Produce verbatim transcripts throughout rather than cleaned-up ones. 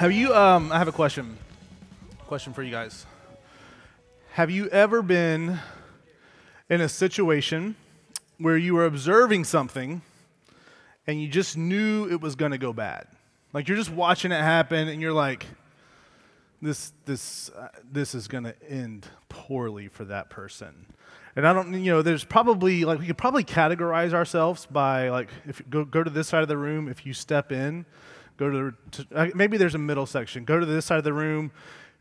Have you, um, I have a question. Question for you guys. Have you ever been in a situation where you were observing something and you just knew it was going to go bad? Like you're just watching it happen and you're like, this this uh, this is going to end poorly for that person. And I don't, you know, there's probably, like, we could probably categorize ourselves by, like, if you go, go to this side of the room, if you step in, go to, the, to uh, maybe there's a middle section. Go to this side of the room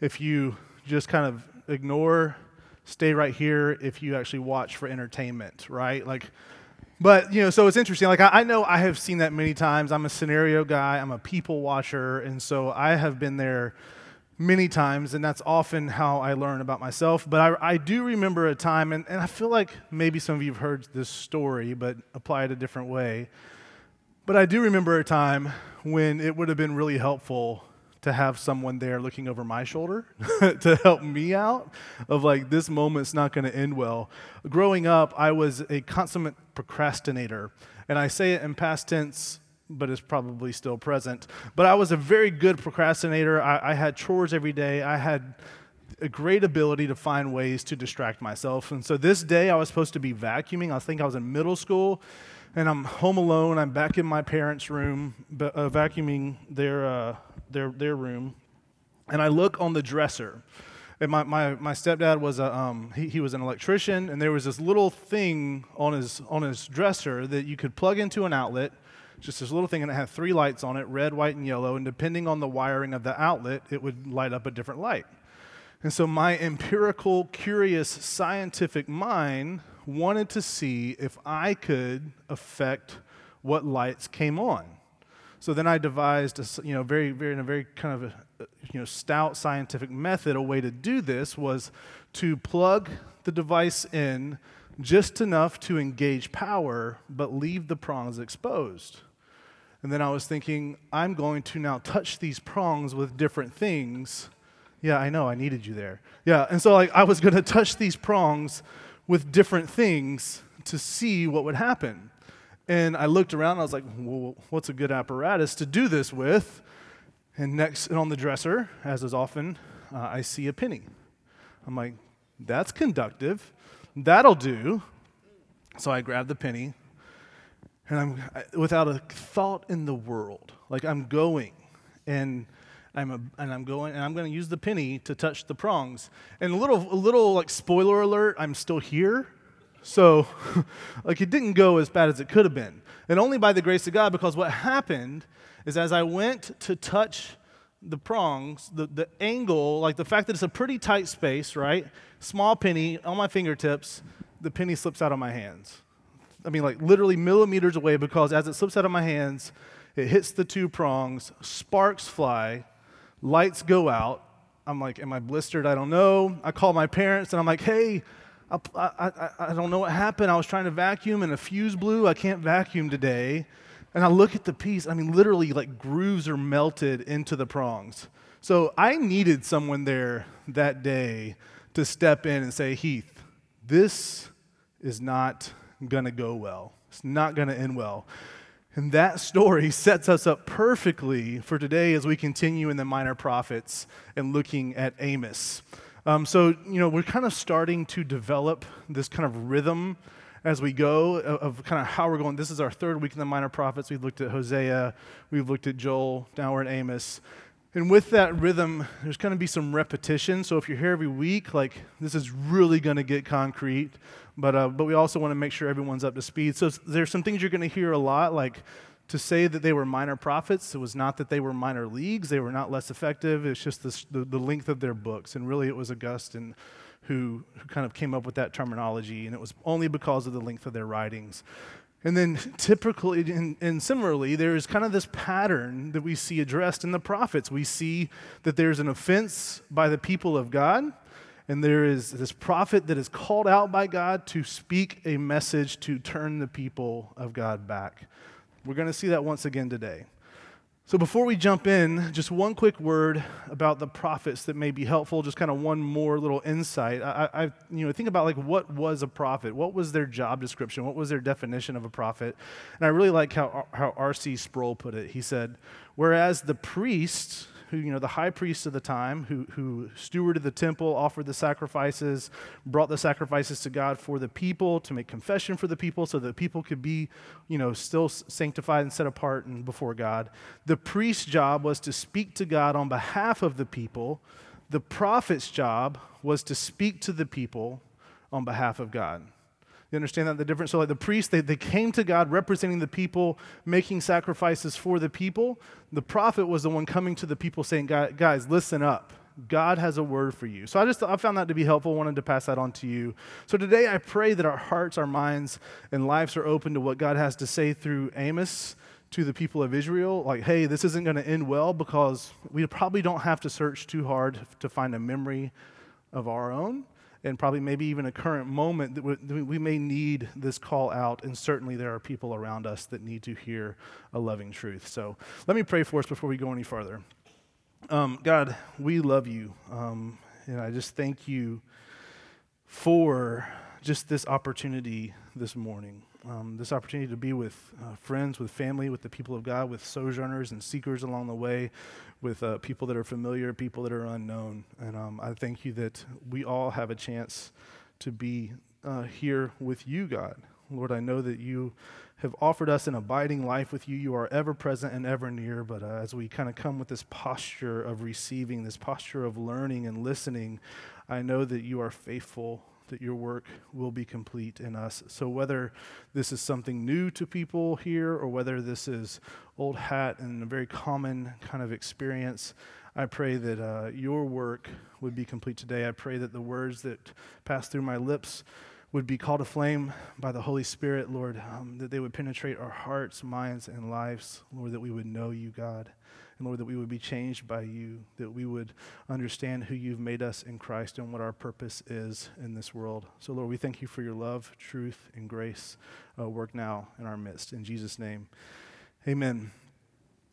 if you just kind of ignore, stay right here if you actually watch for entertainment, right? Like, but, you know, so it's interesting. Like, I, I know I have seen that many times. I'm a scenario guy. I'm a people watcher. And so I have been there many times, and that's often how I learn about myself. But I, I do remember a time, and, and I feel like maybe some of you have heard this story, but apply it a different way. But I do remember a time when it would have been really helpful to have someone there looking over my shoulder to help me out of, like, this moment's not going to end well. Growing up, I was a consummate procrastinator, and I say it in past tense, but it's probably still present. But I was a very good procrastinator. I, I had chores every day. I had a great ability to find ways to distract myself. And so this day I was supposed to be vacuuming. I think I was in middle school, and I'm home alone. I'm back in my parents' room, uh, vacuuming their uh, their their room. And I look on the dresser. And my, my, my stepdad was a um, he, he was an electrician, and there was this little thing on his on his dresser that you could plug into an outlet. Just this little thing, and it had three lights on it, red, white, and yellow, and depending on the wiring of the outlet, it would light up a different light. And so my empirical, curious, scientific mind wanted to see if I could affect what lights came on. So then I devised, a, you know, very, very, in a very kind of, a, you know, stout scientific method, a way to do this was to plug the device in just enough to engage power, but leave the prongs exposed. And then I was thinking, I'm going to now touch these prongs with different things. Yeah, I know, I needed you there. Yeah, and so like I was going to touch these prongs with different things to see what would happen. And I looked around, and I was like, well, what's a good apparatus to do this with? And next, and on the dresser, as is often, uh, I see a penny. I'm like, that's conductive. That'll do. So I grabbed the penny, and I'm without a thought in the world. Like I'm going, and I'm a, and I'm going, and I'm going to use the penny to touch the prongs. And a little, a little like spoiler alert, I'm still here. So, like it didn't go as bad as it could have been, and only by the grace of God. Because what happened is, as I went to touch the prongs, the, the angle, like the fact that it's a pretty tight space, right? Small penny on my fingertips, the penny slips out of my hands. I mean, like literally millimeters away, because as it slips out of my hands, it hits the two prongs, sparks fly, lights go out. I'm like, am I blistered? I don't know. I call my parents and I'm like, hey, I, I, I don't know what happened. I was trying to vacuum and a fuse blew. I can't vacuum today. And I look at the piece, I mean, literally, like, grooves are melted into the prongs. So I needed someone there that day to step in and say, Heath, this is not going to go well. It's not going to end well. And that story sets us up perfectly for today as we continue in the Minor Prophets and looking at Amos. Um, so, you know, we're kind of starting to develop this kind of rhythm as we go, of kind of how we're going. This is our third week in the Minor Prophets. We've looked at Hosea, we've looked at Joel, now we're in Amos. And with that rhythm, there's going to be some repetition. So if you're here every week, like this is really going to get concrete. But uh, but we also want to make sure everyone's up to speed. So there's some things you're going to hear a lot, like to say that they were minor prophets. It was not that they were minor leagues. They were not less effective. It's just this, the, the length of their books. And really it was Augustine who kind of came up with that terminology, and it was only because of the length of their writings. And then typically, and, and similarly, there is kind of this pattern that we see addressed in the prophets. We see that there's an offense by the people of God, and there is this prophet that is called out by God to speak a message to turn the people of God back. We're going to see that once again today. So before we jump in, just one quick word about the prophets that may be helpful, just kind of one more little insight. I, I you know, think about like what was a prophet? What was their job description? What was their definition of a prophet? And I really like how, how R C Sproul put it. He said, whereas the priests who, you know, the high priest of the time, who, who stewarded the temple, offered the sacrifices, brought the sacrifices to God for the people, to make confession for the people so that people could be, you know, still sanctified and set apart and before God. The priest's job was to speak to God on behalf of the people. The prophet's job was to speak to the people on behalf of God. You understand that the difference? So like the priests, they, they came to God representing the people, making sacrifices for the people. The prophet was the one coming to the people saying, guys, listen up. God has a word for you. So I just I found that to be helpful, wanted to pass that on to you. So today I pray that our hearts, our minds, and lives are open to what God has to say through Amos to the people of Israel. Like, hey, this isn't going to end well because we probably don't have to search too hard to find a memory of our own, and probably maybe even a current moment that we may need this call out, and certainly there are people around us that need to hear a loving truth. So let me pray for us before we go any farther. Um, God, we love you, um, and I just thank you for just this opportunity this morning, um, this opportunity to be with uh, friends, with family, with the people of God, with sojourners and seekers along the way, with uh, people that are familiar, people that are unknown. And um, I thank you that we all have a chance to be uh, here with you, God. Lord, I know that you have offered us an abiding life with you. You are ever present and ever near, but uh, as we kind of come with this posture of receiving, this posture of learning and listening, I know that you are faithful, that your work will be complete in us. So whether this is something new to people here or whether this is old hat and a very common kind of experience, I pray that uh, your work would be complete today. I pray that the words that pass through my lips would be called aflame by the Holy Spirit, Lord, um, that they would penetrate our hearts, minds, and lives, Lord, that we would know you, God, and Lord, that we would be changed by you, that we would understand who you've made us in Christ and what our purpose is in this world. So, Lord, we thank you for your love, truth, and grace. Uh, work now in our midst. In Jesus' name, amen.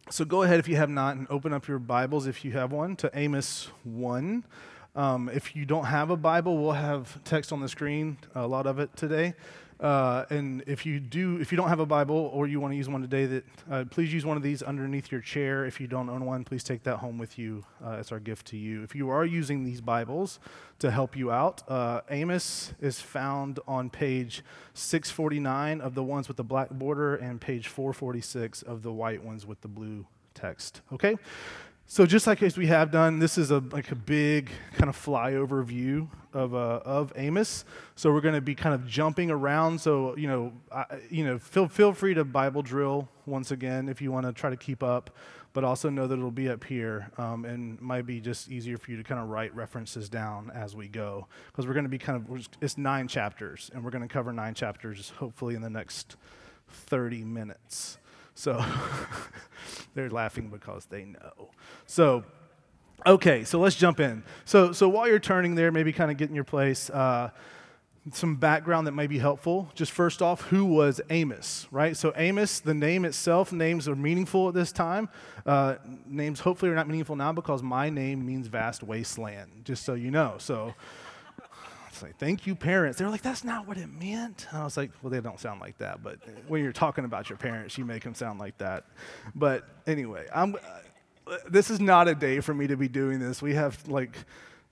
So go ahead, if you have not, and open up your Bibles, if you have one, to Amos one. Um, if you don't have a Bible, we'll have text on the screen, a lot of it today. Uh, and if you do, if you don't have a Bible or you want to use one today, that uh, please use one of these underneath your chair. If you don't own one, please take that home with you. Uh, it's our gift to you. If you are using these Bibles to help you out, uh, Amos is found on page six forty-nine of the ones with the black border and page four forty-six of the white ones with the blue text. Okay? So just like as we have done, this is a like a big kind of flyover view of uh, of Amos. So we're going to be kind of jumping around. So you know, I, you know, feel feel free to Bible drill once again if you want to try to keep up, but also know that it'll be up here um, and might be just easier for you to kind of write references down as we go, because we're going to be kind of it's nine chapters and we're going to cover nine chapters hopefully in the next thirty minutes. So they're laughing because they know. So, okay, so let's jump in. So so while you're turning there, maybe kind of get in your place, uh, some background that may be helpful. Just first off, who was Amos, right? So Amos, the name itself, names are meaningful at this time. Uh, names hopefully are not meaningful now because my name means vast wasteland, just so you know. So it's like, thank you, parents. They were like, that's not what it meant. And I was like, well, they don't sound like that. But when you're talking about your parents, you make them sound like that. But anyway, I'm. Uh, this is not a day for me to be doing this. We have like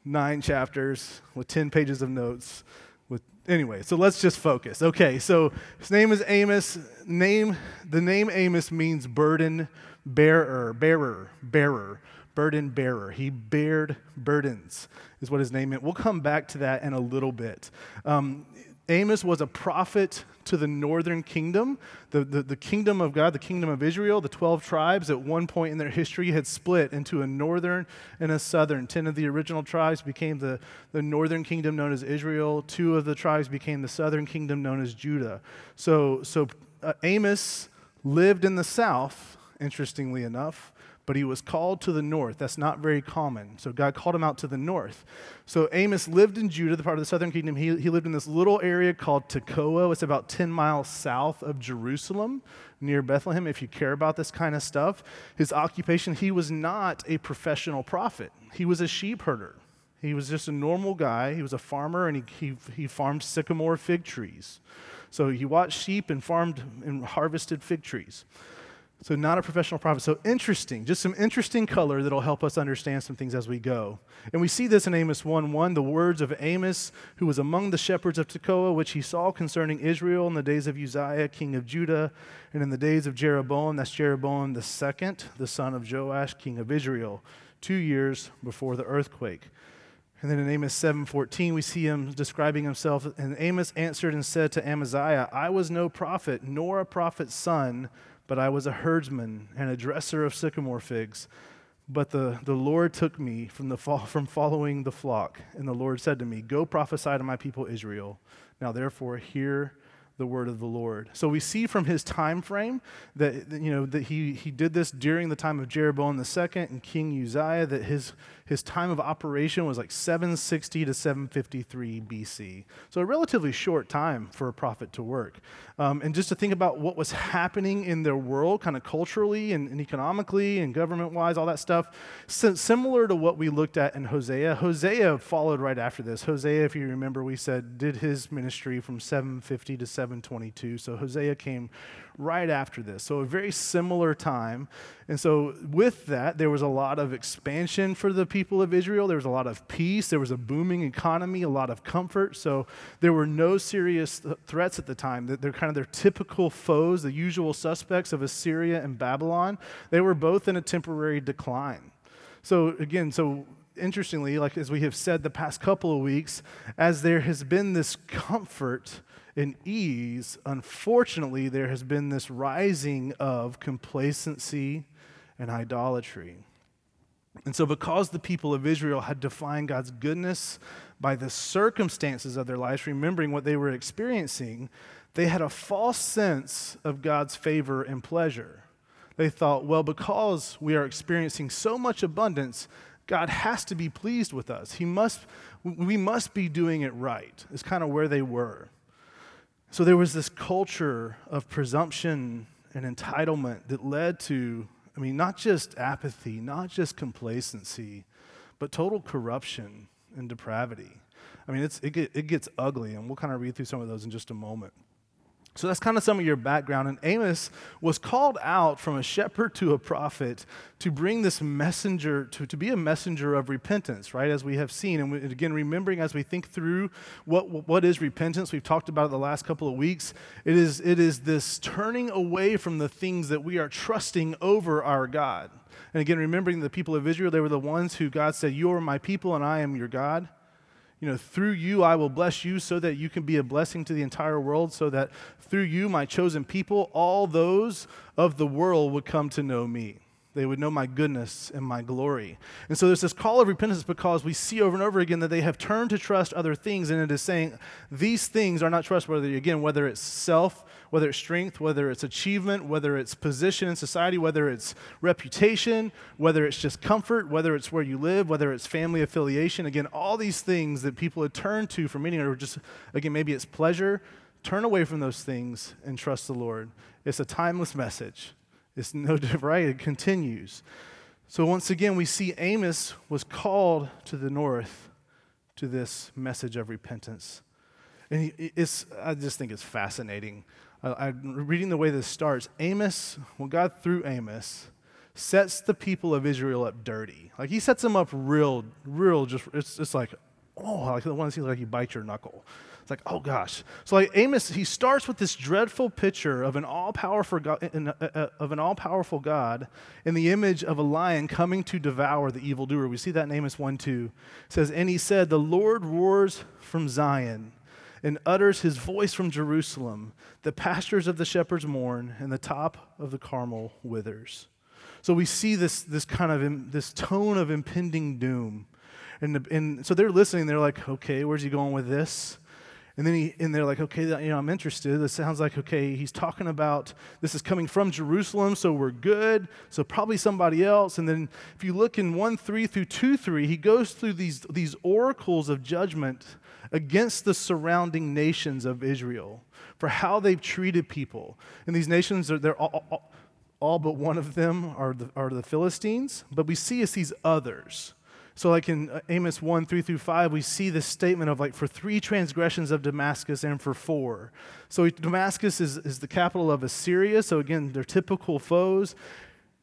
nine chapters with ten pages of notes. With anyway, so let's just focus. Okay, so his name is Amos. Name the name Amos means burden bearer, bearer, bearer. Burden bearer. He bared burdens is what his name meant. We'll come back to that in a little bit. Um, Amos was a prophet to the northern kingdom, the, the, the kingdom of God, the kingdom of Israel. The twelve tribes at one point in their history had split into a northern and a southern. Ten of the original tribes became the, the northern kingdom known as Israel. Two of the tribes became the southern kingdom known as Judah. So, so uh, Amos lived in the south, interestingly enough, but he was called to the north. That's not very common. So God called him out to the north. So Amos lived in Judah, the part of the southern kingdom. He, he lived in this little area called Tekoa. It's about ten miles south of Jerusalem, near Bethlehem, if you care about this kind of stuff. His occupation, he was not a professional prophet. He was a sheep herder. He was just a normal guy. He was a farmer, and he he, he farmed sycamore fig trees. So he watched sheep and farmed and harvested fig trees. So not a professional prophet. So interesting, just some interesting color that'll help us understand some things as we go. And we see this in Amos one one, the words of Amos, who was among the shepherds of Tekoa, which he saw concerning Israel in the days of Uzziah, king of Judah, and in the days of Jeroboam, that's Jeroboam the second, the son of Joash, king of Israel, two years before the earthquake. And then in Amos seven fourteen, we see him describing himself. And Amos answered and said to Amaziah, I was no prophet, nor a prophet's son, but I was a herdsman and a dresser of sycamore figs. But the, the Lord took me from the fo- from following the flock. And the Lord said to me, go prophesy to my people Israel. Now therefore hear the word of the Lord. So we see from his time frame that, you know, that he he did this during the time of Jeroboam the second and King Uzziah, that his his time of operation was like seven sixty to seven fifty-three B C. So a relatively short time for a prophet to work. Um, and just to think about what was happening in their world, kind of culturally and, and economically and government-wise, all that stuff, so similar to what we looked at in Hosea. Hosea followed right after this. Hosea, if you remember, we said, did his ministry from seven fifty to seven twenty-two. So Hosea came right after this. So a very similar time. And so with that, there was a lot of expansion for the people of Israel. There was a lot of peace. There was a booming economy, a lot of comfort. So there were no serious th- threats at the time. They're kind of their typical foes, the usual suspects of Assyria and Babylon. They were both in a temporary decline. So again, so interestingly, like as we have said the past couple of weeks, as there has been this comfort in ease, unfortunately, there has been this rising of complacency and idolatry. And so because the people of Israel had defined God's goodness by the circumstances of their lives, remembering what they were experiencing, they had a false sense of God's favor and pleasure. They thought, well, because we are experiencing so much abundance, God has to be pleased with us. He must, we must be doing it right. It's kind of where they were. So there was this culture of presumption and entitlement that led to, I mean, not just apathy, not just complacency, but total corruption and depravity. I mean, it's, it, get, it gets ugly, and we'll kind of read through some of those in just a moment. So that's kind of some of your background. And Amos was called out from a shepherd to a prophet to bring this messenger, to, to be a messenger of repentance, right, as we have seen. And, we, and again, remembering as we think through what what is repentance, we've talked about it the last couple of weeks. It is it is this turning away from the things that we are trusting over our God. And again, remembering the people of Israel, they were the ones who God said, you are my people and I am your God. You know, through you, I will bless you so that you can be a blessing to the entire world, so that through you, my chosen people, all those of the world would come to know me. They would know my goodness and my glory. And so there's this call of repentance because we see over and over again that they have turned to trust other things, and it is saying these things are not trustworthy. Again, whether it's self, whether it's strength, whether it's achievement, whether it's position in society, whether it's reputation, whether it's just comfort, whether it's where you live, whether it's family affiliation. Again, all these things that people had turned to for meaning, or just, again, maybe it's pleasure. Turn away from those things and trust the Lord. It's a timeless message. It's no different, right? It continues. So once again, we see Amos was called to the north to this message of repentance. And it's, I just think it's fascinating. I, I'm reading the way this starts. Amos, well, God through Amos sets the people of Israel up dirty. Like he sets them up real, real just, it's, it's like, oh, like the one that seems like you bite your knuckle. It's like, oh gosh. So like Amos, he starts with this dreadful picture of an all-powerful God, of an all-powerful God in the image of a lion coming to devour the evildoer. We see that in Amos one two. It says, and he said, the Lord roars from Zion and utters his voice from Jerusalem. The pastures of the shepherds mourn, and the top of the Carmel withers. So we see this this kind of in, this tone of impending doom, and the, and so they're listening. They're like, okay, where's he going with this? And then he, and they're like, okay, you know, I'm interested. This sounds like, okay, he's talking about this is coming from Jerusalem, so we're good. So probably somebody else. And then if you look in one three through two three, he goes through these, these oracles of judgment against the surrounding nations of Israel for how they've treated people. And these nations, are they're all, all, all but one of them are the, are the Philistines. But we see it's these others. So like in Amos one, three through five, we see this statement of like, for three transgressions of Damascus and for four. So Damascus is, is the capital of Assyria. So again, they're typical foes.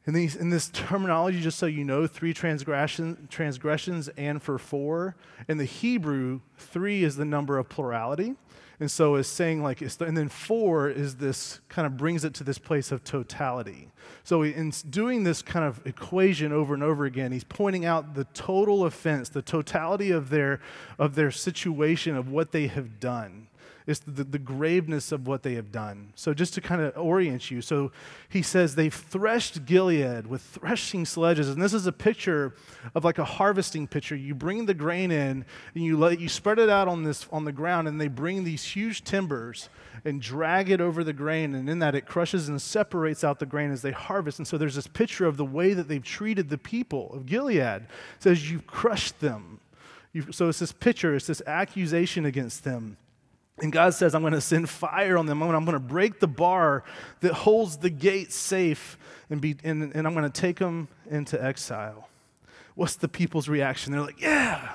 And these, in this terminology, just so you know, three transgression, transgressions and for four. In the Hebrew, three is the number of plurality. And so it's saying like, it's the, and then four is this, kind of brings it to this place of totality. So in doing this kind of equation over and over again, he's pointing out the total offense, the totality of their of their situation, of what they have done. It's the, the graveness of what they have done. So just to kind of orient you, so he says they've threshed Gilead with threshing sledges. And this is a picture of like a harvesting picture. You bring the grain in and you let you spread it out on this on the ground, and they bring these huge timbers and drag it over the grain, and in that it crushes and separates out the grain as they harvest. And so there's this picture of the way that they've treated the people of Gilead. It says you've crushed them. You've, so it's this picture, it's this accusation against them. And God says, I'm going to send fire on them. I'm going to break the bar that holds the gate safe, and be, and, and I'm going to take them into exile. What's the people's reaction? They're like, yeah,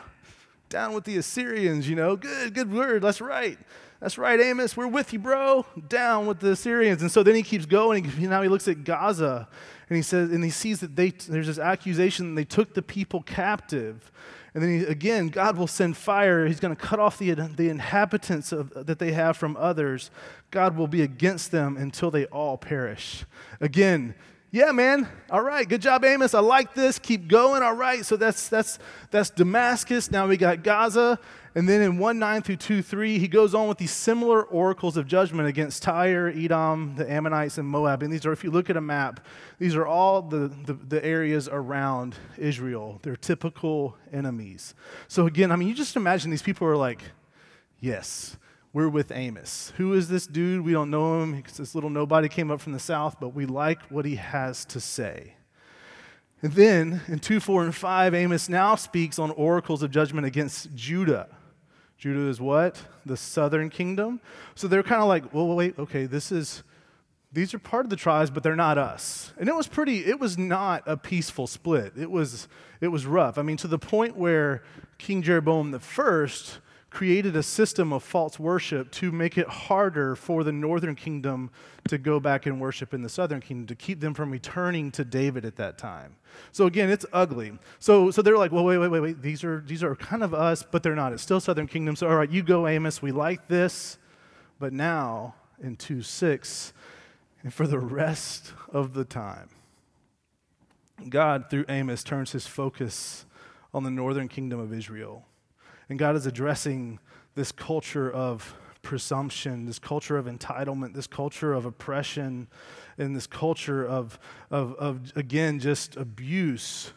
down with the Assyrians, you know. Good, good word. That's right. That's right, Amos. We're with you, bro. Down with the Assyrians. And so then he keeps going. And now he looks at Gaza, and he says, and he sees that they, there's this accusation that they took the people captive. And then he, again, God will send fire. He's going to cut off the, the inhabitants of, that they have from others. God will be against them until they all perish. Again, yeah, man. All right. Good job, Amos. I like this. Keep going. All right. So that's that's that's Damascus. Now we got Gaza. And then in one nine through two three, he goes on with these similar oracles of judgment against Tyre, Edom, the Ammonites, and Moab. And these are, if you look at a map, these are all the, the, the areas around Israel. They're typical enemies. So again, I mean, you just imagine these people are like, yes, we're with Amos. Who is this dude? We don't know him. This little nobody came up from the south, but we like what he has to say. And then in two, four, and five, Amos now speaks on oracles of judgment against Judah. Judah is what? The southern kingdom. So they're kind of like, well, wait, okay, this is, these are part of the tribes, but they're not us. And it was pretty, it was not a peaceful split. It was, it was rough. I mean, to the point where King Jeroboam the first created a system of false worship to make it harder for the northern kingdom to go back and worship in the southern kingdom, to keep them from returning to David at that time. So again, it's ugly. So so they're like, well, wait, wait, wait, wait. These are these are kind of us, but they're not. It's still southern kingdom. So all right, you go, Amos. We like this. But now in two six, and for the rest of the time, God through Amos turns his focus on the northern kingdom of Israel. And God is addressing this culture of presumption, this culture of entitlement, this culture of oppression, and this culture of, of, of again, just abuse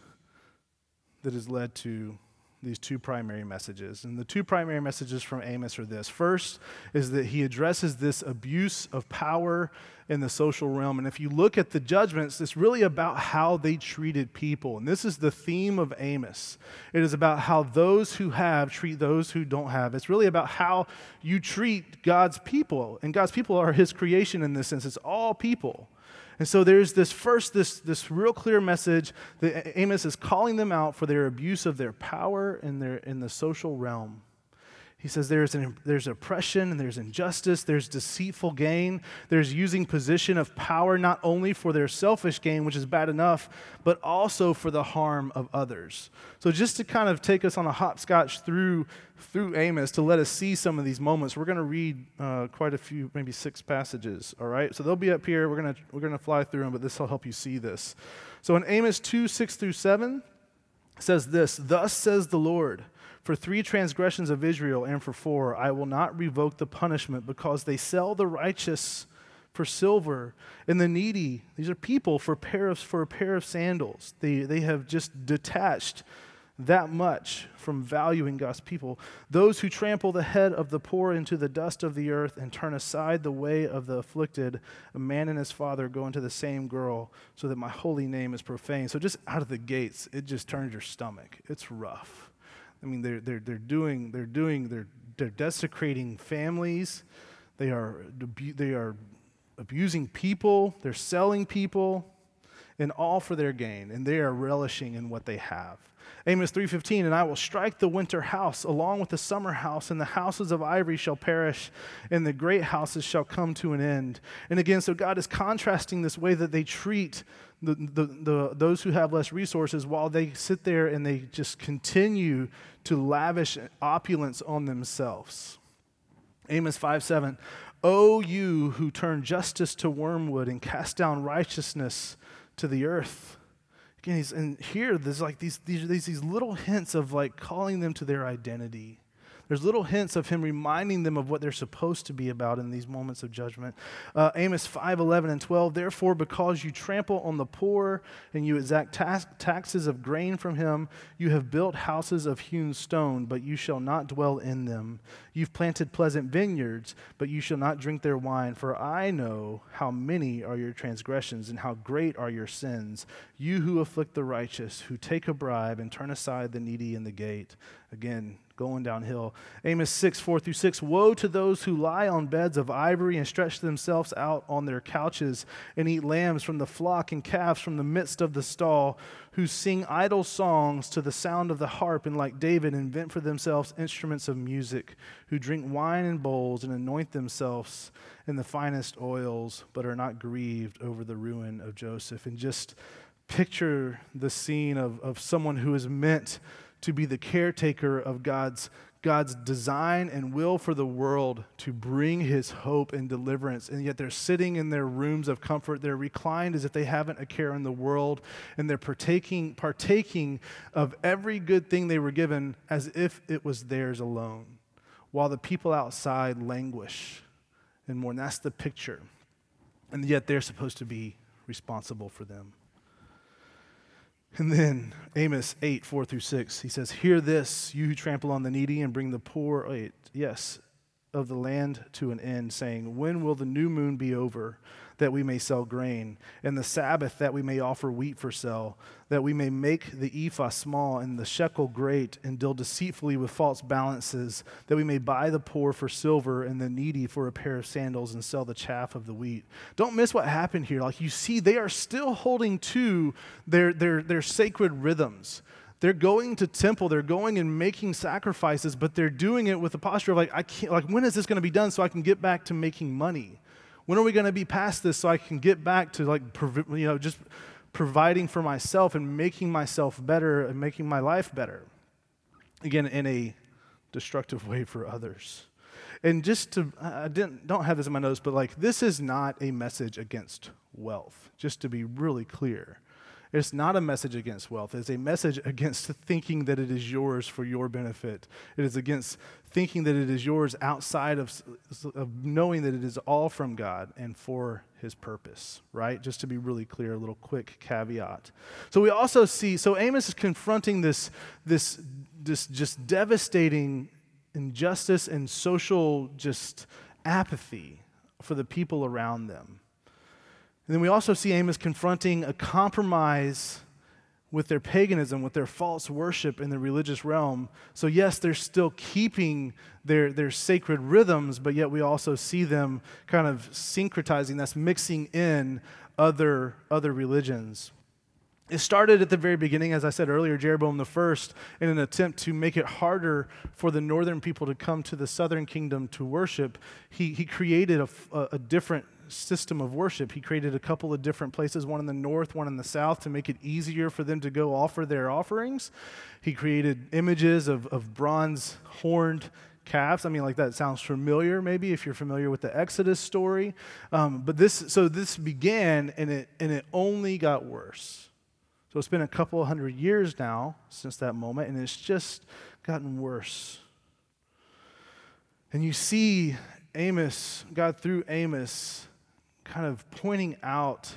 that has led to these two primary messages. And the two primary messages from Amos are this. First is that he addresses this abuse of power in the social realm. And if you look at the judgments, it's really about how they treated people. And this is the theme of Amos. It is about how those who have treat those who don't have. It's really about how you treat God's people. And God's people are his creation in this sense. It's all people. And so there's this first, this this real clear message that Amos is calling them out for their abuse of their power in their in the social realm. He says there's an, there's oppression and there's injustice, there's deceitful gain, there's using position of power not only for their selfish gain, which is bad enough, but also for the harm of others. So just to kind of take us on a hopscotch through through Amos to let us see some of these moments, we're going to read uh, quite a few, maybe six passages, all right? So they'll be up here. We're going to we're going to fly through them, but this will help you see this. So in Amos two, six through seven, it says this, "Thus says the Lord, for three transgressions of Israel and for four, I will not revoke the punishment because they sell the righteous for silver and the needy," these are people, for, pair of, for a pair of sandals. They, they have just detached that much from valuing God's people. "Those who trample the head of the poor into the dust of the earth and turn aside the way of the afflicted, a man and his father go into the same girl so that my holy name is profaned." So just out of the gates, it just turns your stomach. It's rough. I mean, they're they're they're doing they're doing they're they're desecrating families, they are they are abusing people, they're selling people, and all for their gain, and they are relishing in what they have. Amos three fifteen, and I will strike the winter house along with the summer house, and the houses of ivory shall perish, and the great houses shall come to an end. And again, so God is contrasting this way that they treat the, the, the those who have less resources while they sit there and they just continue to lavish opulence on themselves. Amos five seven, O you who turn justice to wormwood and cast down righteousness to the earth. Again, he's, and here there's like these, these these little hints of like calling them to their identity. There's little hints of him reminding them of what they're supposed to be about in these moments of judgment. Uh, Amos five eleven and twelve, therefore because you trample on the poor and you exact tax, taxes of grain from him, you have built houses of hewn stone, but you shall not dwell in them. You've planted pleasant vineyards, but you shall not drink their wine, for I know how many are your transgressions and how great are your sins. You who afflict the righteous, who take a bribe and turn aside the needy in the gate. Again, going downhill. Amos six, four through six, woe to those who lie on beds of ivory and stretch themselves out on their couches and eat lambs from the flock and calves from the midst of the stall, who sing idle songs to the sound of the harp and like David invent for themselves instruments of music, who drink wine in bowls and anoint themselves in the finest oils, but are not grieved over the ruin of Joseph. And just picture the scene of, of someone who is meant to be the caretaker of God's God's design and will for the world, to bring his hope and deliverance. And yet they're sitting in their rooms of comfort. They're reclined as if they haven't a care in the world. And they're partaking, partaking of every good thing they were given as if it was theirs alone, while the people outside languish and mourn. That's the picture. And yet they're supposed to be responsible for them. And then Amos eight, four through six, he says, hear this, you who trample on the needy and bring the poor, wait, yes, of the land to an end, saying, when will the new moon be over, that we may sell grain, and the Sabbath that we may offer wheat for sale, that we may make the ephah small and the shekel great, and deal deceitfully with false balances, that we may buy the poor for silver and the needy for a pair of sandals and sell the chaff of the wheat. Don't miss what happened here. Like you see, they are still holding to their their their sacred rhythms. They're going to temple, they're going and making sacrifices, but they're doing it with the posture of like, I can't, like, when is this going to be done so I can get back to making money? When are we going to be past this so I can get back to, like, you know, just providing for myself and making myself better and making my life better? Again, in a destructive way for others. And just to, I didn't don't have this in my notes, but like, this is not a message against wealth, just to be really clear. It's not a message against wealth. It's a message against thinking that it is yours for your benefit. It is against thinking that it is yours outside of, of knowing that it is all from God and for his purpose, right? Just to be really clear, a little quick caveat. So we also see, so Amos is confronting this, this, this just devastating injustice and social just apathy for the people around them. And then we also see Amos confronting a compromise with their paganism, with their false worship in the religious realm. So yes, they're still keeping their, their sacred rhythms, but yet we also see them kind of syncretizing, that's mixing in other, other religions. It started at the very beginning, as I said earlier, Jeroboam the First, in an attempt to make it harder for the northern people to come to the southern kingdom to worship. He he created a, a, a different system of worship. He created a couple of different places, one in the north, one in the south, to make it easier for them to go offer their offerings. He created images of, of bronze horned calves. I mean, like that sounds familiar, maybe, if you're familiar with the Exodus story. Um, but this, so this began, and it and it only got worse. So it's been a couple hundred years now since that moment, and it's just gotten worse. And you see Amos, God through Amos, kind of pointing out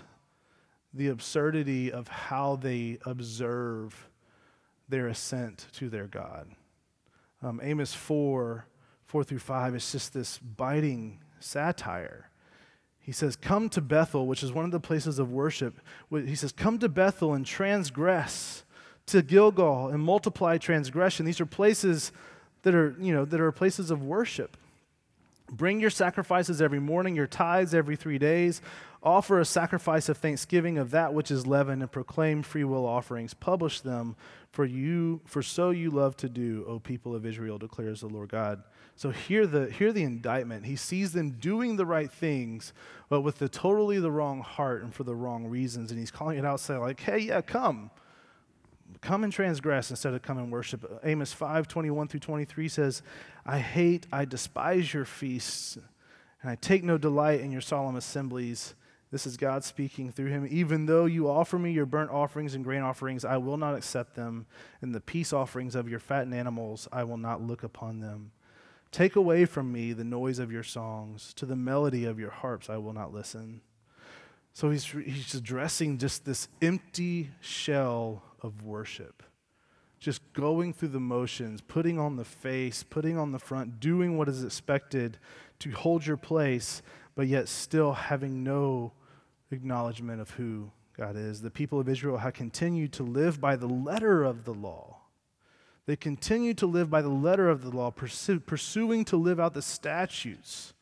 the absurdity of how they observe their assent to their God. Um, Amos four, four through five, is just this biting satire. He says, come to Bethel, which is one of the places of worship. He says, come to Bethel and transgress, to Gilgal and multiply transgression. These are places that are, you know, that are places of worship. Bring your sacrifices every morning, your tithes every three days. Offer a sacrifice of thanksgiving of that which is leavened, and proclaim freewill offerings. Publish them, for you, for so you love to do, O people of Israel, declares the Lord God. So hear the hear the indictment. He sees them doing the right things, but with the totally the wrong heart and for the wrong reasons. And he's calling it out, saying like, hey, yeah, come. Come and transgress instead of come and worship. Amos five, twenty-one through twenty-three says, I hate, I despise your feasts, and I take no delight in your solemn assemblies. This is God speaking through him. Even though you offer me your burnt offerings and grain offerings, I will not accept them. And the peace offerings of your fattened animals, I will not look upon them. Take away from me the noise of your songs. To the melody of your harps, I will not listen. So he's, he's addressing just this empty shell of worship, just going through the motions, putting on the face, putting on the front, doing what is expected to hold your place, but yet still having no acknowledgement of who God is. The people of Israel have continued to live by the letter of the law. They continue to live by the letter of the law, pursue, pursuing to live out the statutes,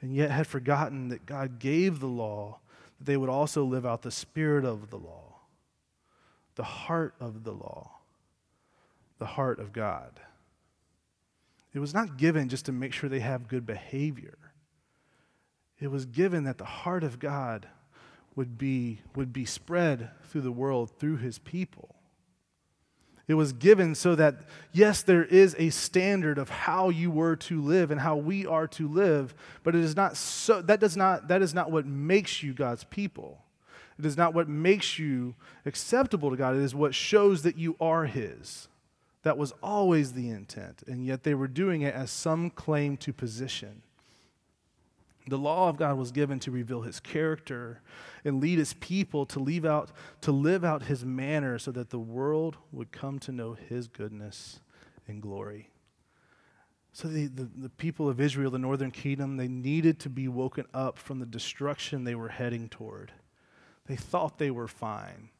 and yet had forgotten that God gave the law, that they would also live out the spirit of the law. The heart of the law, the heart of God. It was not given just to make sure they have good behavior. It was given that the heart of God would be, would be spread through the world, through his people. It was given so that, yes, there is a standard of how you were to live and how we are to live, but it is not so that does not that is not what makes you God's people. It is not what makes you acceptable to God. It is what shows that you are his. That was always the intent, and yet they were doing it as some claim to position. The law of God was given to reveal his character and lead his people to leave out, to live out his manner so that the world would come to know his goodness and glory. So the, the, the people of Israel, the northern kingdom, they needed to be woken up from the destruction they were heading toward. They thought they were fine,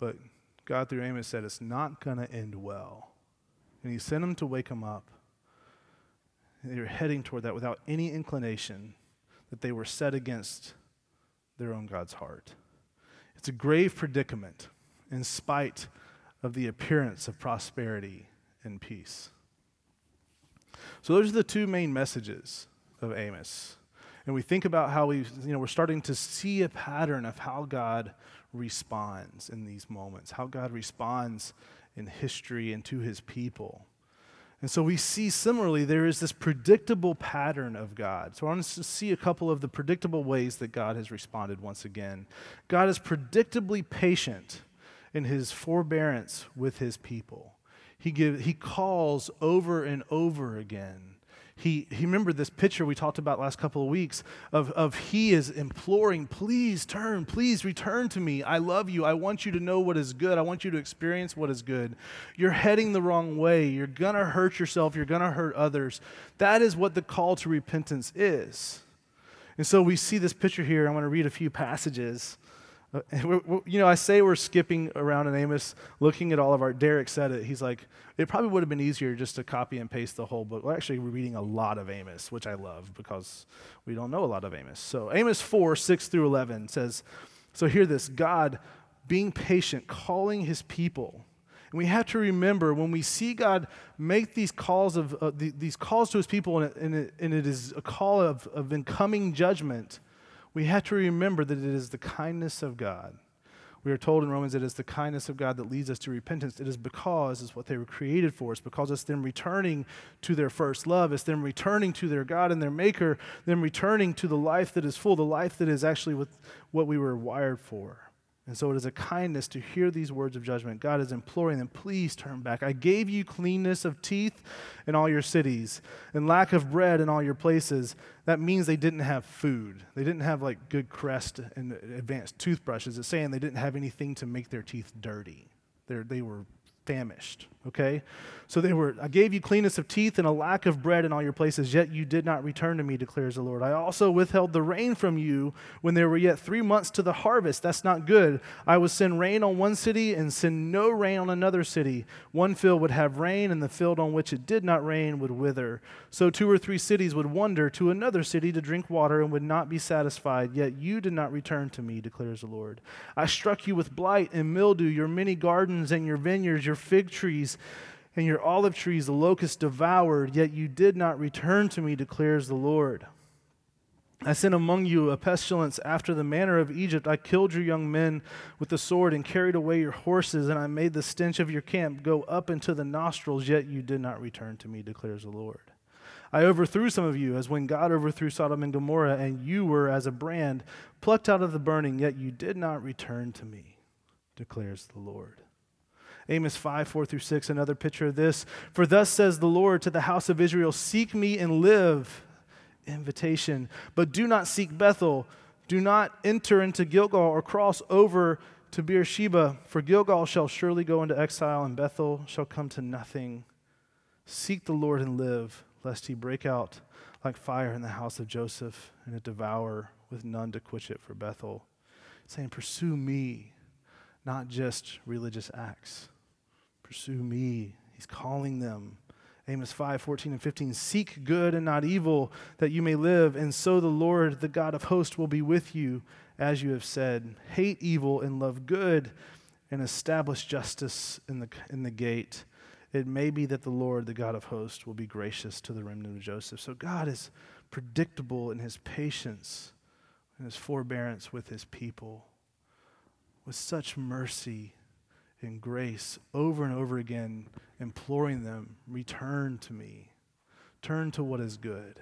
but God through Amos said, it's not going to end well. And he sent them to wake them up. And they were heading toward that without any inclination that they were set against their own God's heart. It's a grave predicament in spite of the appearance of prosperity and peace. So those are the two main messages of Amos. And we think about how we, you know, we're starting to see a pattern of how God responds in these moments, how God responds in history and to his people. And so we see similarly, there is this predictable pattern of God. So I want us to see a couple of the predictable ways that God has responded once again. God is predictably patient in his forbearance with his people. He give, he calls over and over again. He, he remembered this picture we talked about last couple of weeks of, of he is imploring, please turn, please return to me. I love you. I want you to know what is good. I want you to experience what is good. You're heading the wrong way. You're going to hurt yourself. You're going to hurt others. That is what the call to repentance is. And so we see this picture here. I want to read a few passages. Uh, we're, we're, you know, I say we're skipping around in Amos, looking at all of our, Derek said it, he's like, it probably would have been easier just to copy and paste the whole book. Well, actually, we're reading a lot of Amos, which I love because we don't know a lot of Amos. So Amos four, six through eleven says, so hear this, God being patient, calling his people. And we have to remember when we see God make these calls of uh, the, these calls to his people, and it, and it, and it is a call of, of incoming judgment, we have to remember that it is the kindness of God. We are told in Romans it is the kindness of God that leads us to repentance. It is because it's what they were created for. It's because it's them returning to their first love. It's them returning to their God and their maker, them returning to the life that is full, the life that is actually with what we were wired for. And so it is a kindness to hear these words of judgment. God is imploring them, please turn back. I gave you cleanness of teeth in all your cities and lack of bread in all your places. That means they didn't have food. They didn't have like good Crest and advanced toothbrushes. It's saying they didn't have anything to make their teeth dirty. They're, they were famished, okay? So they were, I gave you cleanness of teeth and a lack of bread in all your places, yet you did not return to me, declares the Lord. I also withheld the rain from you when there were yet three months to the harvest. That's not good. I would send rain on one city and send no rain on another city. One field would have rain, and the field on which it did not rain would wither. So two or three cities would wander to another city to drink water and would not be satisfied, yet you did not return to me, declares the Lord. I struck you with blight and mildew, your many gardens and your vineyards, your fig trees and your olive trees the locust devoured, yet you did not return to me, declares the Lord. I sent among you a pestilence after the manner of Egypt. I killed your young men with the sword and carried away your horses, and I made the stench of your camp go up into the nostrils, yet you did not return to me, declares the Lord. I overthrew some of you as when God overthrew Sodom and Gomorrah, and you were as a brand plucked out of the burning, yet you did not return to me, declares the Lord. Amos five, four through six, another picture of this. For thus says the Lord to the house of Israel, seek me and live, invitation, but do not seek Bethel. Do not enter into Gilgal or cross over to Beersheba, for Gilgal shall surely go into exile and Bethel shall come to nothing. Seek the Lord and live, lest he break out like fire in the house of Joseph and it devour with none to quench it for Bethel. Saying, pursue me, not just religious acts. Pursue me. He's calling them. Amos five, fourteen and fifteen, seek good and not evil that you may live, and so the Lord, the God of hosts, will be with you as you have said. Hate evil and love good and establish justice in the in the gate. It may be that the Lord, the God of hosts, will be gracious to the remnant of Joseph. So God is predictable in his patience and his forbearance with his people, with such mercy and grace over and over again, imploring them, return to me, turn to what is good.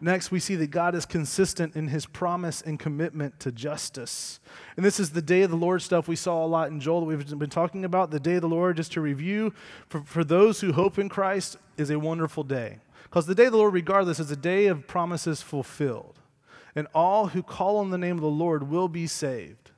Next, we see that God is consistent in his promise and commitment to justice. And this is the day of the Lord stuff we saw a lot in Joel that we've been talking about. The day of the Lord, just to review, for, for those who hope in Christ, is a wonderful day. Because the day of the Lord, regardless, is a day of promises fulfilled. And all who call on the name of the Lord will be saved.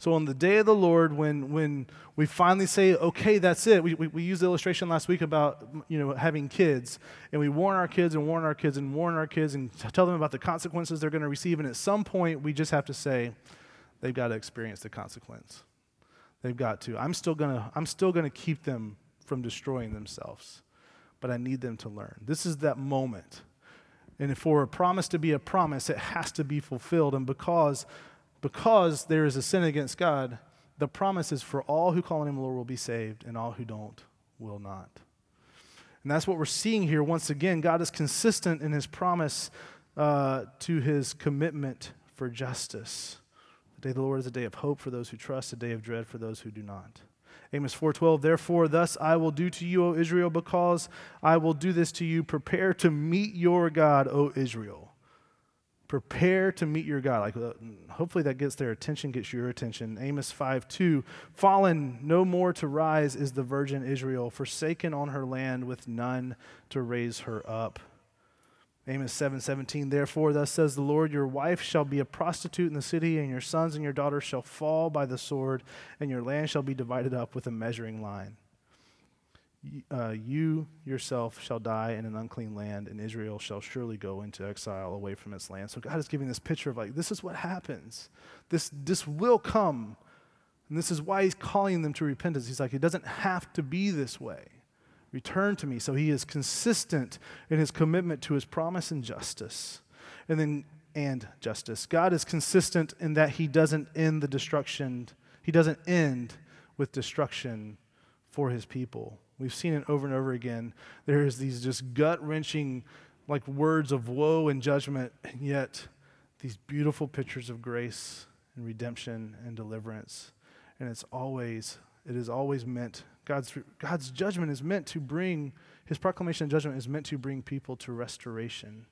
So on the day of the Lord, when when we finally say, okay, that's it, we, we we used the illustration last week about, you know, having kids, and we warn our kids and warn our kids and warn our kids and tell them about the consequences they're going to receive, and at some point we just have to say, they've got to experience the consequence. They've got to. I'm still gonna I'm still gonna keep them from destroying themselves, but I need them to learn. This is that moment, and for a promise to be a promise, it has to be fulfilled, and because. Because there is a sin against God, the promise is for all who call on him, the Lord will be saved, and all who don't will not. And that's what we're seeing here. Once again, God is consistent in his promise uh, to his commitment for justice. The day of the Lord is a day of hope for those who trust, a day of dread for those who do not. Amos four twelve, therefore, thus I will do to you, O Israel, because I will do this to you. Prepare to meet your God, O Israel. Prepare to meet your God. Like, uh, hopefully that gets their attention, gets your attention. Amos five two, fallen no more to rise is the virgin Israel, forsaken on her land with none to raise her up. Amos seven seventeen, therefore thus says the Lord, your wife shall be a prostitute in the city, and your sons and your daughters shall fall by the sword, and your land shall be divided up with a measuring line. Uh, you yourself shall die in an unclean land, and Israel shall surely go into exile away from its land. So God is giving this picture of, like, this is what happens. This this will come. And this is why he's calling them to repentance. He's like, it doesn't have to be this way. Return to me. So he is consistent in his commitment to his promise and justice. And then, and justice. God is consistent in that he doesn't end the destruction. He doesn't end with destruction for his people. We've seen it over and over again. There is these just gut-wrenching, like, words of woe and judgment, and yet these beautiful pictures of grace and redemption and deliverance. And it's always, it is always meant, God's God's judgment is meant to bring, his proclamation of judgment is meant to bring people to restoration.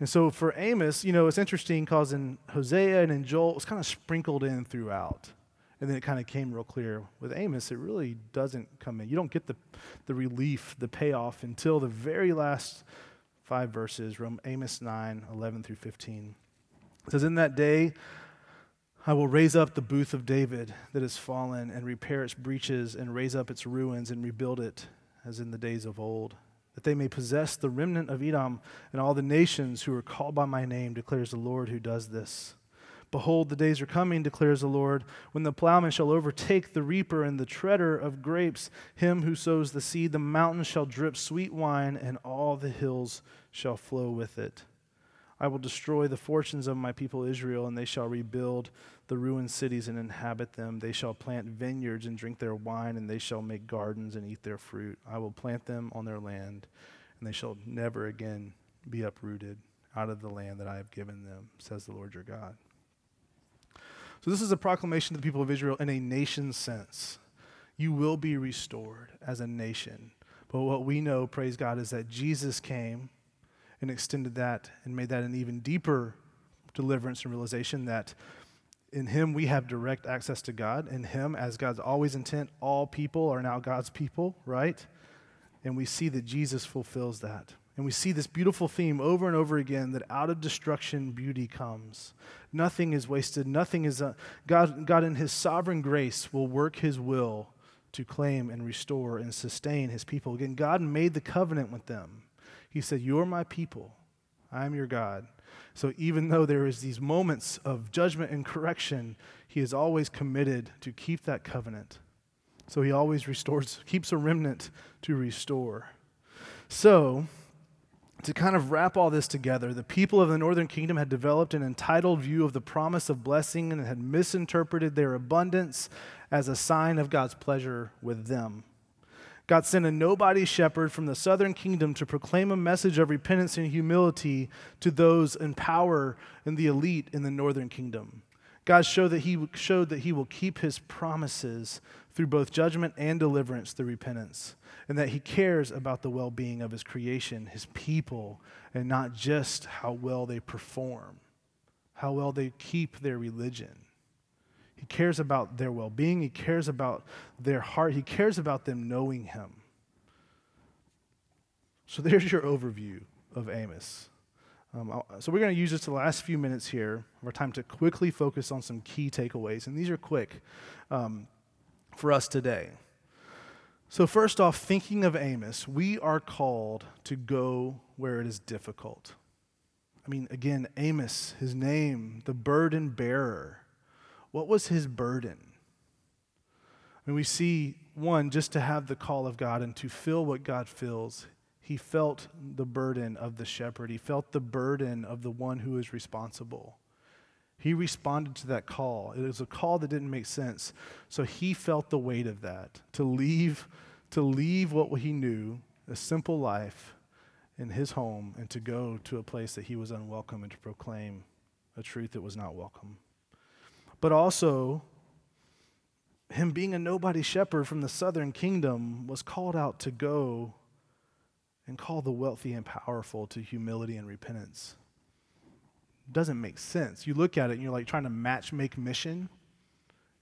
And so for Amos, you know, it's interesting because in Hosea and in Joel, it's kind of sprinkled in throughout. And then it kind of came real clear. With Amos, it really doesn't come in. You don't get the the relief, the payoff, until the very last five verses, from Amos nine, eleven through fifteen. It says, in that day, I will raise up the booth of David that is fallen and repair its breaches and raise up its ruins and rebuild it as in the days of old, that they may possess the remnant of Edom and all the nations who are called by my name, declares the Lord who does this. Behold, the days are coming, declares the Lord, when the plowman shall overtake the reaper and the treader of grapes, him who sows the seed. The mountains shall drip sweet wine and all the hills shall flow with it. I will destroy the fortunes of my people Israel, and they shall rebuild the ruined cities and inhabit them. They shall plant vineyards and drink their wine, and they shall make gardens and eat their fruit. I will plant them on their land, and they shall never again be uprooted out of the land that I have given them, says the Lord your God. So this is a proclamation to the people of Israel in a nation sense. You will be restored as a nation. But what we know, praise God, is that Jesus came and extended that and made that an even deeper deliverance and realization that in him we have direct access to God. In him, as God's always intent, all people are now God's people, right? And we see that Jesus fulfills that. And we see this beautiful theme over and over again, that out of destruction, beauty comes. Nothing is wasted. Nothing is, uh, God, God in his sovereign grace will work his will to claim and restore and sustain his people. Again, God made the covenant with them. He said, you're my people. I am your God. So even though there is these moments of judgment and correction, he is always committed to keep that covenant. So he always restores, keeps a remnant to restore. So to kind of wrap all this together, the people of the northern kingdom had developed an entitled view of the promise of blessing and had misinterpreted their abundance as a sign of God's pleasure with them. God sent a nobody shepherd from the southern kingdom to proclaim a message of repentance and humility to those in power and the elite in the northern kingdom. God showed that he showed that he will keep his promises through both judgment and deliverance through repentance, and that he cares about the well-being of his creation, his people, and not just how well they perform, how well they keep their religion. He cares about their well-being. He cares about their heart. He cares about them knowing him. So there's your overview of Amos. Um, so we're going to use just the last few minutes here of our time to quickly focus on some key takeaways. And these are quick um, for us today. So first off, thinking of Amos, we are called to go where it is difficult. I mean, again, Amos, his name, the burden bearer. What was his burden? I mean, we see, one, just to have the call of God and to feel what God feels. He felt the burden of the shepherd. He felt the burden of the one who is responsible. He responded to that call. It was a call that didn't make sense. So he felt the weight of that, to leave, to leave what he knew, a simple life in his home, and to go to a place that he was unwelcome and to proclaim a truth that was not welcome. But also, him being a nobody shepherd from the southern kingdom was called out to go and call the wealthy and powerful to humility and repentance. It doesn't make sense. You look at it and you're like trying to match make mission.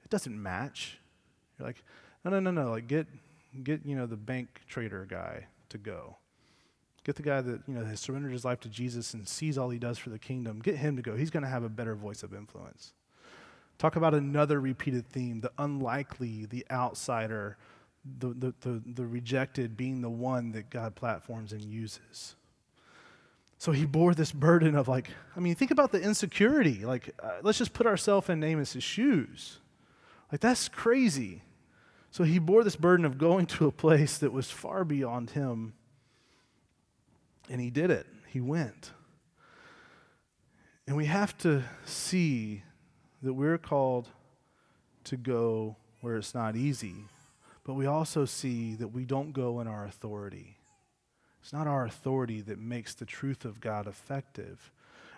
It doesn't match. You're like, no, no, no, no. Like get, get you know the bank trader guy to go. Get the guy that you know has surrendered his life to Jesus and sees all he does for the kingdom. Get him to go. He's going to have a better voice of influence. Talk about another repeated theme, the unlikely, the outsider, the, the, the, the rejected being the one that God platforms and uses. So he bore this burden of like, I mean, think about the insecurity. Like, uh, let's just put ourselves in Amos's shoes. Like, that's crazy. So he bore this burden of going to a place that was far beyond him, and he did it. He went. And we have to see that we're called to go where it's not easy, but we also see that we don't go in our authority. It's not our authority that makes the truth of God effective.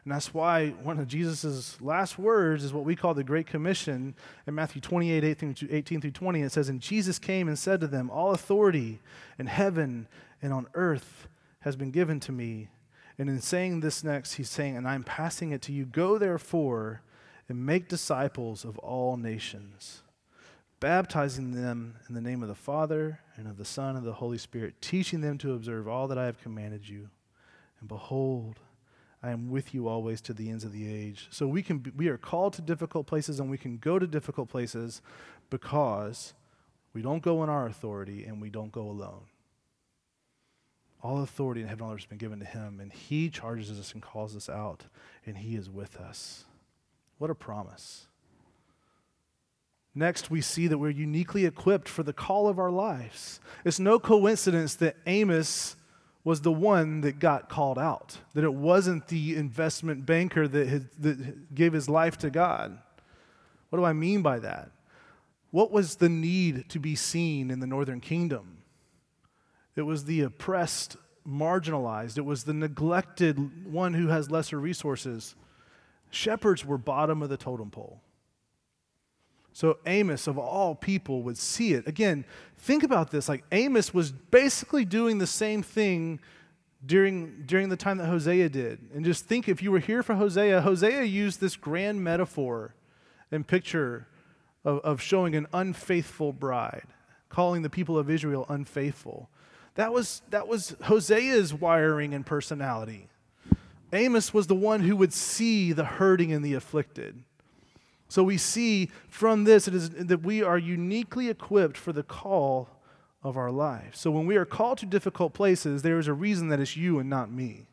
And that's why one of Jesus' last words is what we call the Great Commission in Matthew twenty-eight, eighteen through twenty. It says, and Jesus came and said to them, all authority in heaven and on earth has been given to me. And in saying this next, he's saying, and I'm passing it to you. Go therefore and make disciples of all nations, baptizing them in the name of the Father and of the Son and of the Holy Spirit, teaching them to observe all that I have commanded you. And behold, I am with you always to the ends of the age. So we can be, we are called to difficult places, and we can go to difficult places because we don't go in our authority and we don't go alone. All authority in heaven and earth has been given to him, and he charges us and calls us out, and he is with us. What a promise. Next, we see that we're uniquely equipped for the call of our lives. It's no coincidence that Amos was the one that got called out, that it wasn't the investment banker that, had, that gave his life to God. What do I mean by that? What was the need to be seen in the northern kingdom? It was the oppressed, marginalized. It was the neglected one who has lesser resources. Shepherds were bottom of the totem pole. So Amos, of all people, would see it. Again, think about this. Like, Amos was basically doing the same thing during, during the time that Hosea did. And just think, if you were here for Hosea, Hosea used this grand metaphor and picture of, of showing an unfaithful bride, calling the people of Israel unfaithful. That was, that was Hosea's wiring and personality. Amos was the one who would see the hurting and the afflicted. So we see from this it is that we are uniquely equipped for the call of our lives. So when we are called to difficult places, there is a reason that it's you and not me.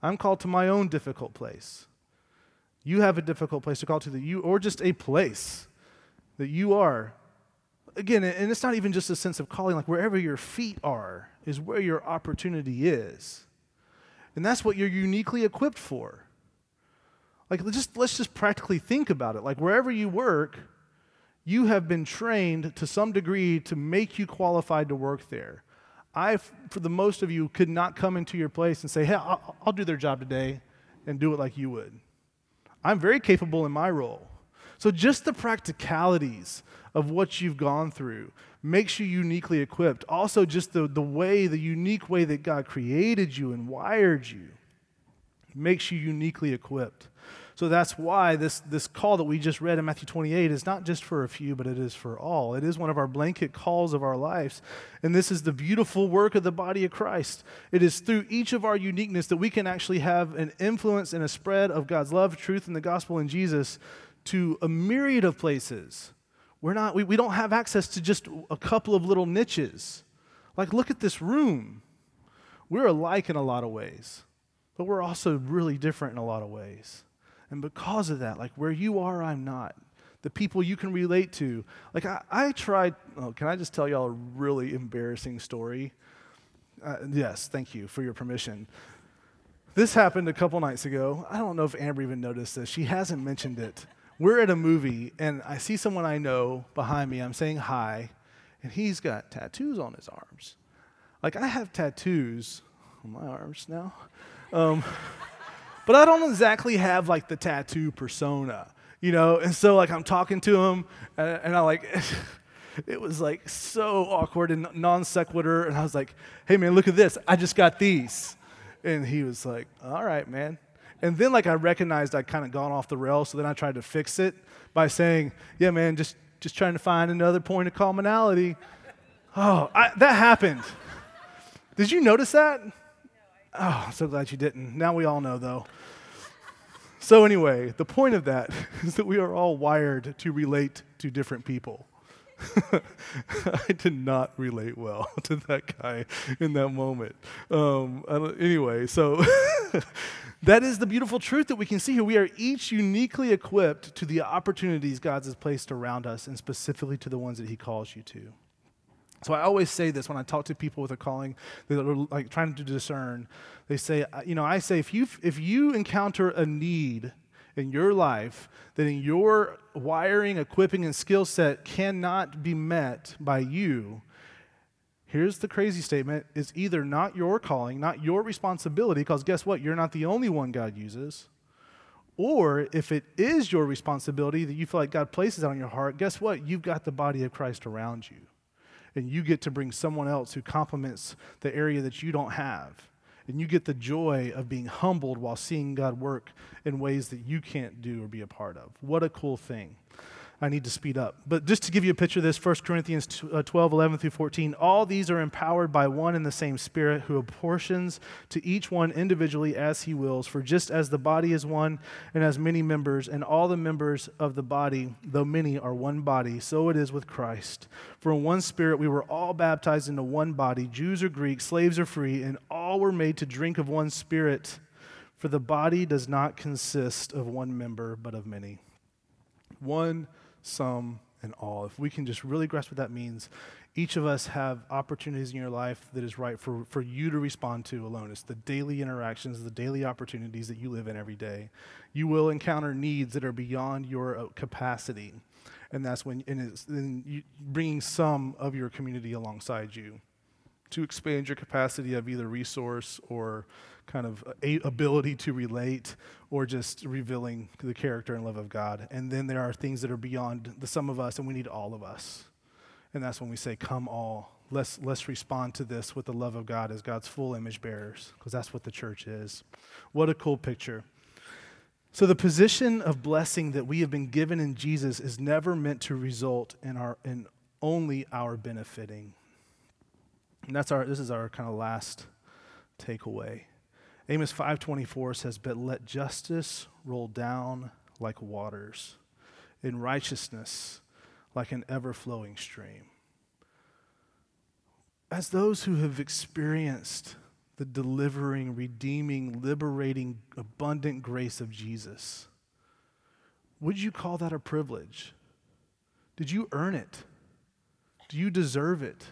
I'm called to my own difficult place. You have a difficult place to call to, that you, or just a place that you are. Again, and it's not even just a sense of calling, like wherever your feet are is where your opportunity is. And that's what you're uniquely equipped for. Like, let's just, let's just practically think about it. Like, wherever you work, you have been trained to some degree to make you qualified to work there. I, for the most of you, could not come into your place and say, hey, I'll, I'll do their job today and do it like you would. I'm very capable in my role. So just the practicalities of what you've gone through makes you uniquely equipped. Also, just the, the way, the unique way that God created you and wired you makes you uniquely equipped. So that's why this, this call that we just read in Matthew twenty-eight is not just for a few, but it is for all. It is one of our blanket calls of our lives. And this is the beautiful work of the body of Christ. It is through each of our uniqueness that we can actually have an influence and a spread of God's love, truth, and the gospel in Jesus to a myriad of places. We're not, we, we don't have access to just a couple of little niches. Like, look at this room. We're alike in a lot of ways, but we're also really different in a lot of ways. And because of that, like, where you are, I'm not. The people you can relate to. Like, I, I tried, oh, can I just tell y'all a really embarrassing story? Uh, yes, thank you for your permission. This happened a couple nights ago. I don't know if Amber even noticed this. She hasn't mentioned it. We're at a movie, and I see someone I know behind me. I'm saying hi, and he's got tattoos on his arms. Like, I have tattoos on my arms now. Um, but I don't exactly have like the tattoo persona, you know? And so like I'm talking to him and, and I like, it was like so awkward and non sequitur. And I was like, hey man, look at this. I just got these. And he was like, all right, man. And then like I recognized I'd kind of gone off the rails. So then I tried to fix it by saying, yeah, man, just, just trying to find another point of commonality. Oh, I, that happened. Did you notice that? Oh, I'm so glad you didn't. Now we all know, though. So anyway, the point of that is that we are all wired to relate to different people. I did not relate well to that guy in that moment. Um, I don't, anyway, so that is the beautiful truth that we can see here. We are each uniquely equipped to the opportunities God has placed around us, and specifically to the ones that he calls you to. So I always say this when I talk to people with a calling that are like trying to discern. They say, you know, I say, if you if you encounter a need in your life that in your wiring, equipping, and skill set cannot be met by you, here's the crazy statement: it's either not your calling, not your responsibility, because guess what? You're not the only one God uses. Or if it is your responsibility that you feel like God places on your heart, guess what? You've got the body of Christ around you. And you get to bring someone else who complements the area that you don't have. And you get the joy of being humbled while seeing God work in ways that you can't do or be a part of. What a cool thing. I need to speed up. But just to give you a picture of this, First Corinthians twelve, eleven through fourteen, all these are empowered by one and the same Spirit, who apportions to each one individually as he wills. For just as the body is one and has many members, and all the members of the body, though many, are one body, so it is with Christ. For in one Spirit we were all baptized into one body, Jews or Greeks, slaves or free, and all were made to drink of one Spirit. For the body does not consist of one member, but of many. One, some, and all. If we can just really grasp what that means, each of us have opportunities in your life that is right for, for you to respond to alone. It's the daily interactions, the daily opportunities that you live in every day. You will encounter needs that are beyond your capacity, and that's when and it's and you, bringing some of your community alongside you to expand your capacity of either resource or kind of a ability to relate, or just revealing the character and love of God. And then there are things that are beyond the sum of us, and we need all of us. And that's when we say, come all. Let's let's respond to this with the love of God as God's full image bearers, because that's what the church is. What a cool picture. So the position of blessing that we have been given in Jesus is never meant to result in our in only our benefiting. And that's our this is our kind of last takeaway. Amos five twenty-four says, but let justice roll down like waters, and righteousness like an ever-flowing stream. As those who have experienced the delivering, redeeming, liberating, abundant grace of Jesus, would you call that a privilege? Did you earn it? Do you deserve it?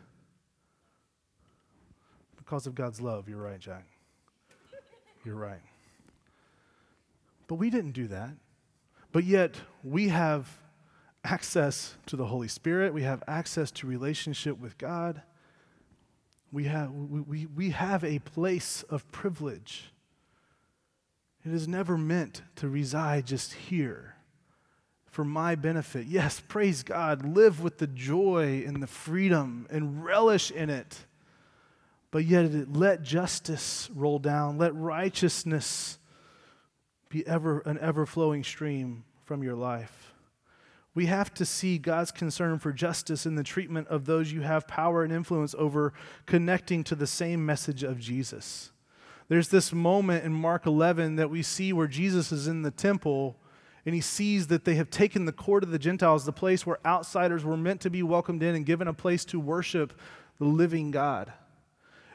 Because of God's love, you're right, Jack. You're right. But we didn't do that. But yet we have access to the Holy Spirit. We have access to relationship with God. We have, we, we, we have a place of privilege. It is never meant to reside just here for my benefit. Yes, praise God. Live with the joy and the freedom and relish in it. But yet it, let justice roll down. Let righteousness be ever an ever-flowing stream from your life. We have to see God's concern for justice in the treatment of those you have power and influence over, connecting to the same message of Jesus. There's this moment in Mark eleven that we see where Jesus is in the temple, and he sees that they have taken the court of the Gentiles, the place where outsiders were meant to be welcomed in and given a place to worship the living God.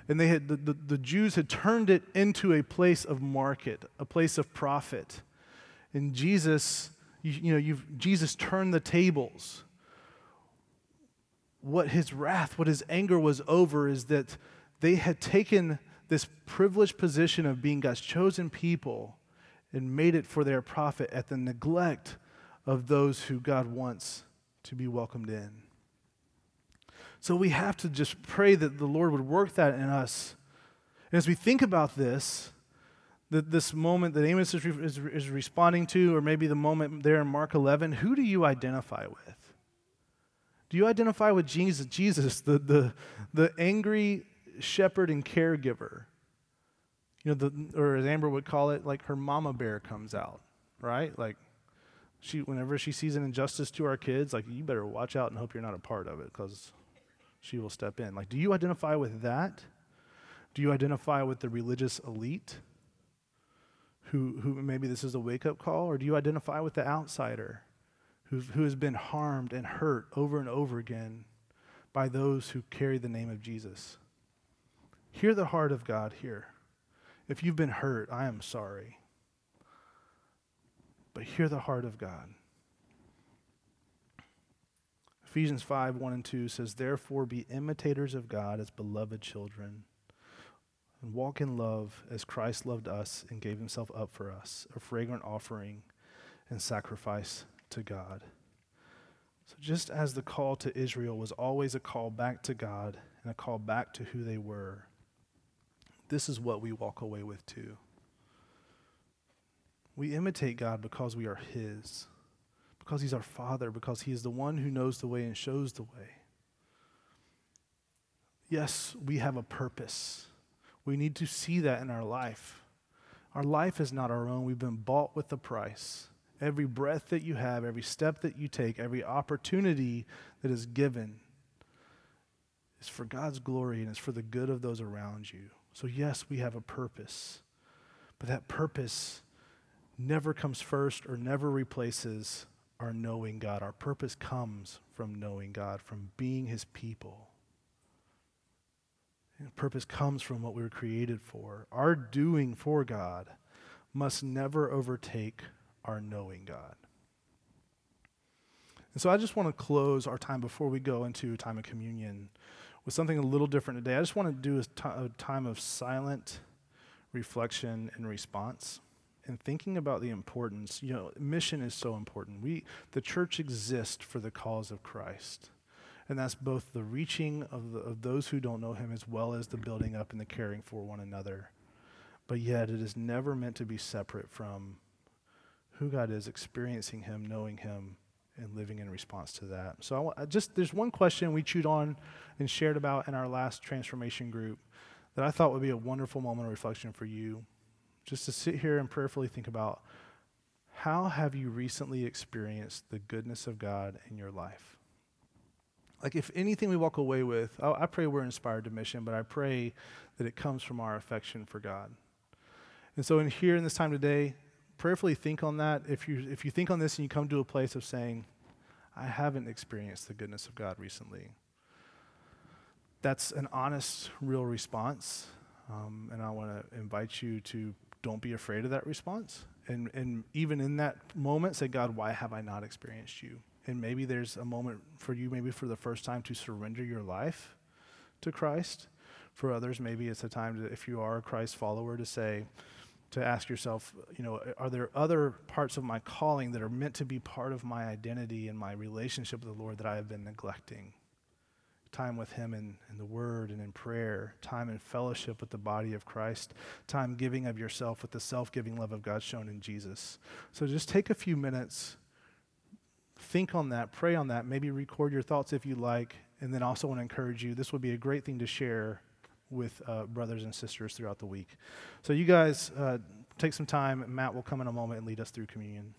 And they had the, the, the Jews had turned it into a place of market, a place of profit. And Jesus, you, you know, you've, Jesus turned the tables. What his wrath, what his anger was over is that they had taken this privileged position of being God's chosen people and made it for their profit at the neglect of those who God wants to be welcomed in. So we have to just pray that the Lord would work that in us. And as we think about this, that this moment that Amos is, re- is, is responding to, or maybe the moment there in Mark eleven, who do you identify with? Do you identify with Jesus, Jesus, the the, the angry shepherd and caregiver? You know, the, or as Amber would call it, like her mama bear comes out, right? Like, she whenever she sees an injustice to our kids, like, you better watch out and hope you're not a part of it, because she will step in. Like, do you identify with that? Do you identify with the religious elite? Who, who maybe this is a wake-up call, or do you identify with the outsider, who who has been harmed and hurt over and over again by those who carry the name of Jesus? Hear the heart of God here. If you've been hurt, I am sorry. But hear the heart of God. Ephesians five, one and two says, therefore be imitators of God as beloved children, and walk in love as Christ loved us and gave himself up for us, a fragrant offering and sacrifice to God. So just as the call to Israel was always a call back to God and a call back to who they were, this is what we walk away with too. We imitate God because we are his. Because he's our Father, because he is the one who knows the way and shows the way. Yes, we have a purpose. We need to see that in our life. Our life is not our own. We've been bought with a price, every breath that you have, every step that you take, every opportunity that is given is for God's glory and it's for the good of those around you. So yes, we have a purpose, but that purpose never comes first or never replaces our knowing God. Our purpose comes from knowing God, from being his people. And purpose comes from what we were created for. Our doing for God must never overtake our knowing God. And so I just want to close our time before we go into time of communion with something a little different today. I just want to do a, t- a time of silent reflection and response and thinking about the importance. You know, mission is so important. We, the church exists for the cause of Christ. And that's both the reaching of, the, of those who don't know him as well as the building up and the caring for one another. But yet it is never meant to be separate from who God is, experiencing him, knowing him, and living in response to that. So I, w- I just there's one question we chewed on and shared about in our last transformation group that I thought would be a wonderful moment of reflection for you, just to sit here and prayerfully think about, how have you recently experienced the goodness of God in your life? Like, if anything we walk away with, I, I pray we're inspired to mission, but I pray that it comes from our affection for God. And so in here in this time today, prayerfully think on that. If you if you think on this and you come to a place of saying, I haven't experienced the goodness of God recently, that's an honest, real response. Um, and I want to invite you to don't be afraid of that response. And, and even in that moment, say, God, why have I not experienced you? And maybe there's a moment for you, maybe for the first time, to surrender your life to Christ. For others, maybe it's a time to, if you are a Christ follower, to say, to ask yourself, you know, are there other parts of my calling that are meant to be part of my identity and my relationship with the Lord that I have been neglecting? Time with him in, in the word and in prayer, time in fellowship with the body of Christ, time giving of yourself with the self-giving love of God shown in Jesus. So just take a few minutes, think on that, pray on that, maybe record your thoughts if you like, and then also want to encourage you, this would be a great thing to share with uh, brothers and sisters throughout the week. So you guys uh, take some time. Matt will come in a moment and lead us through communion.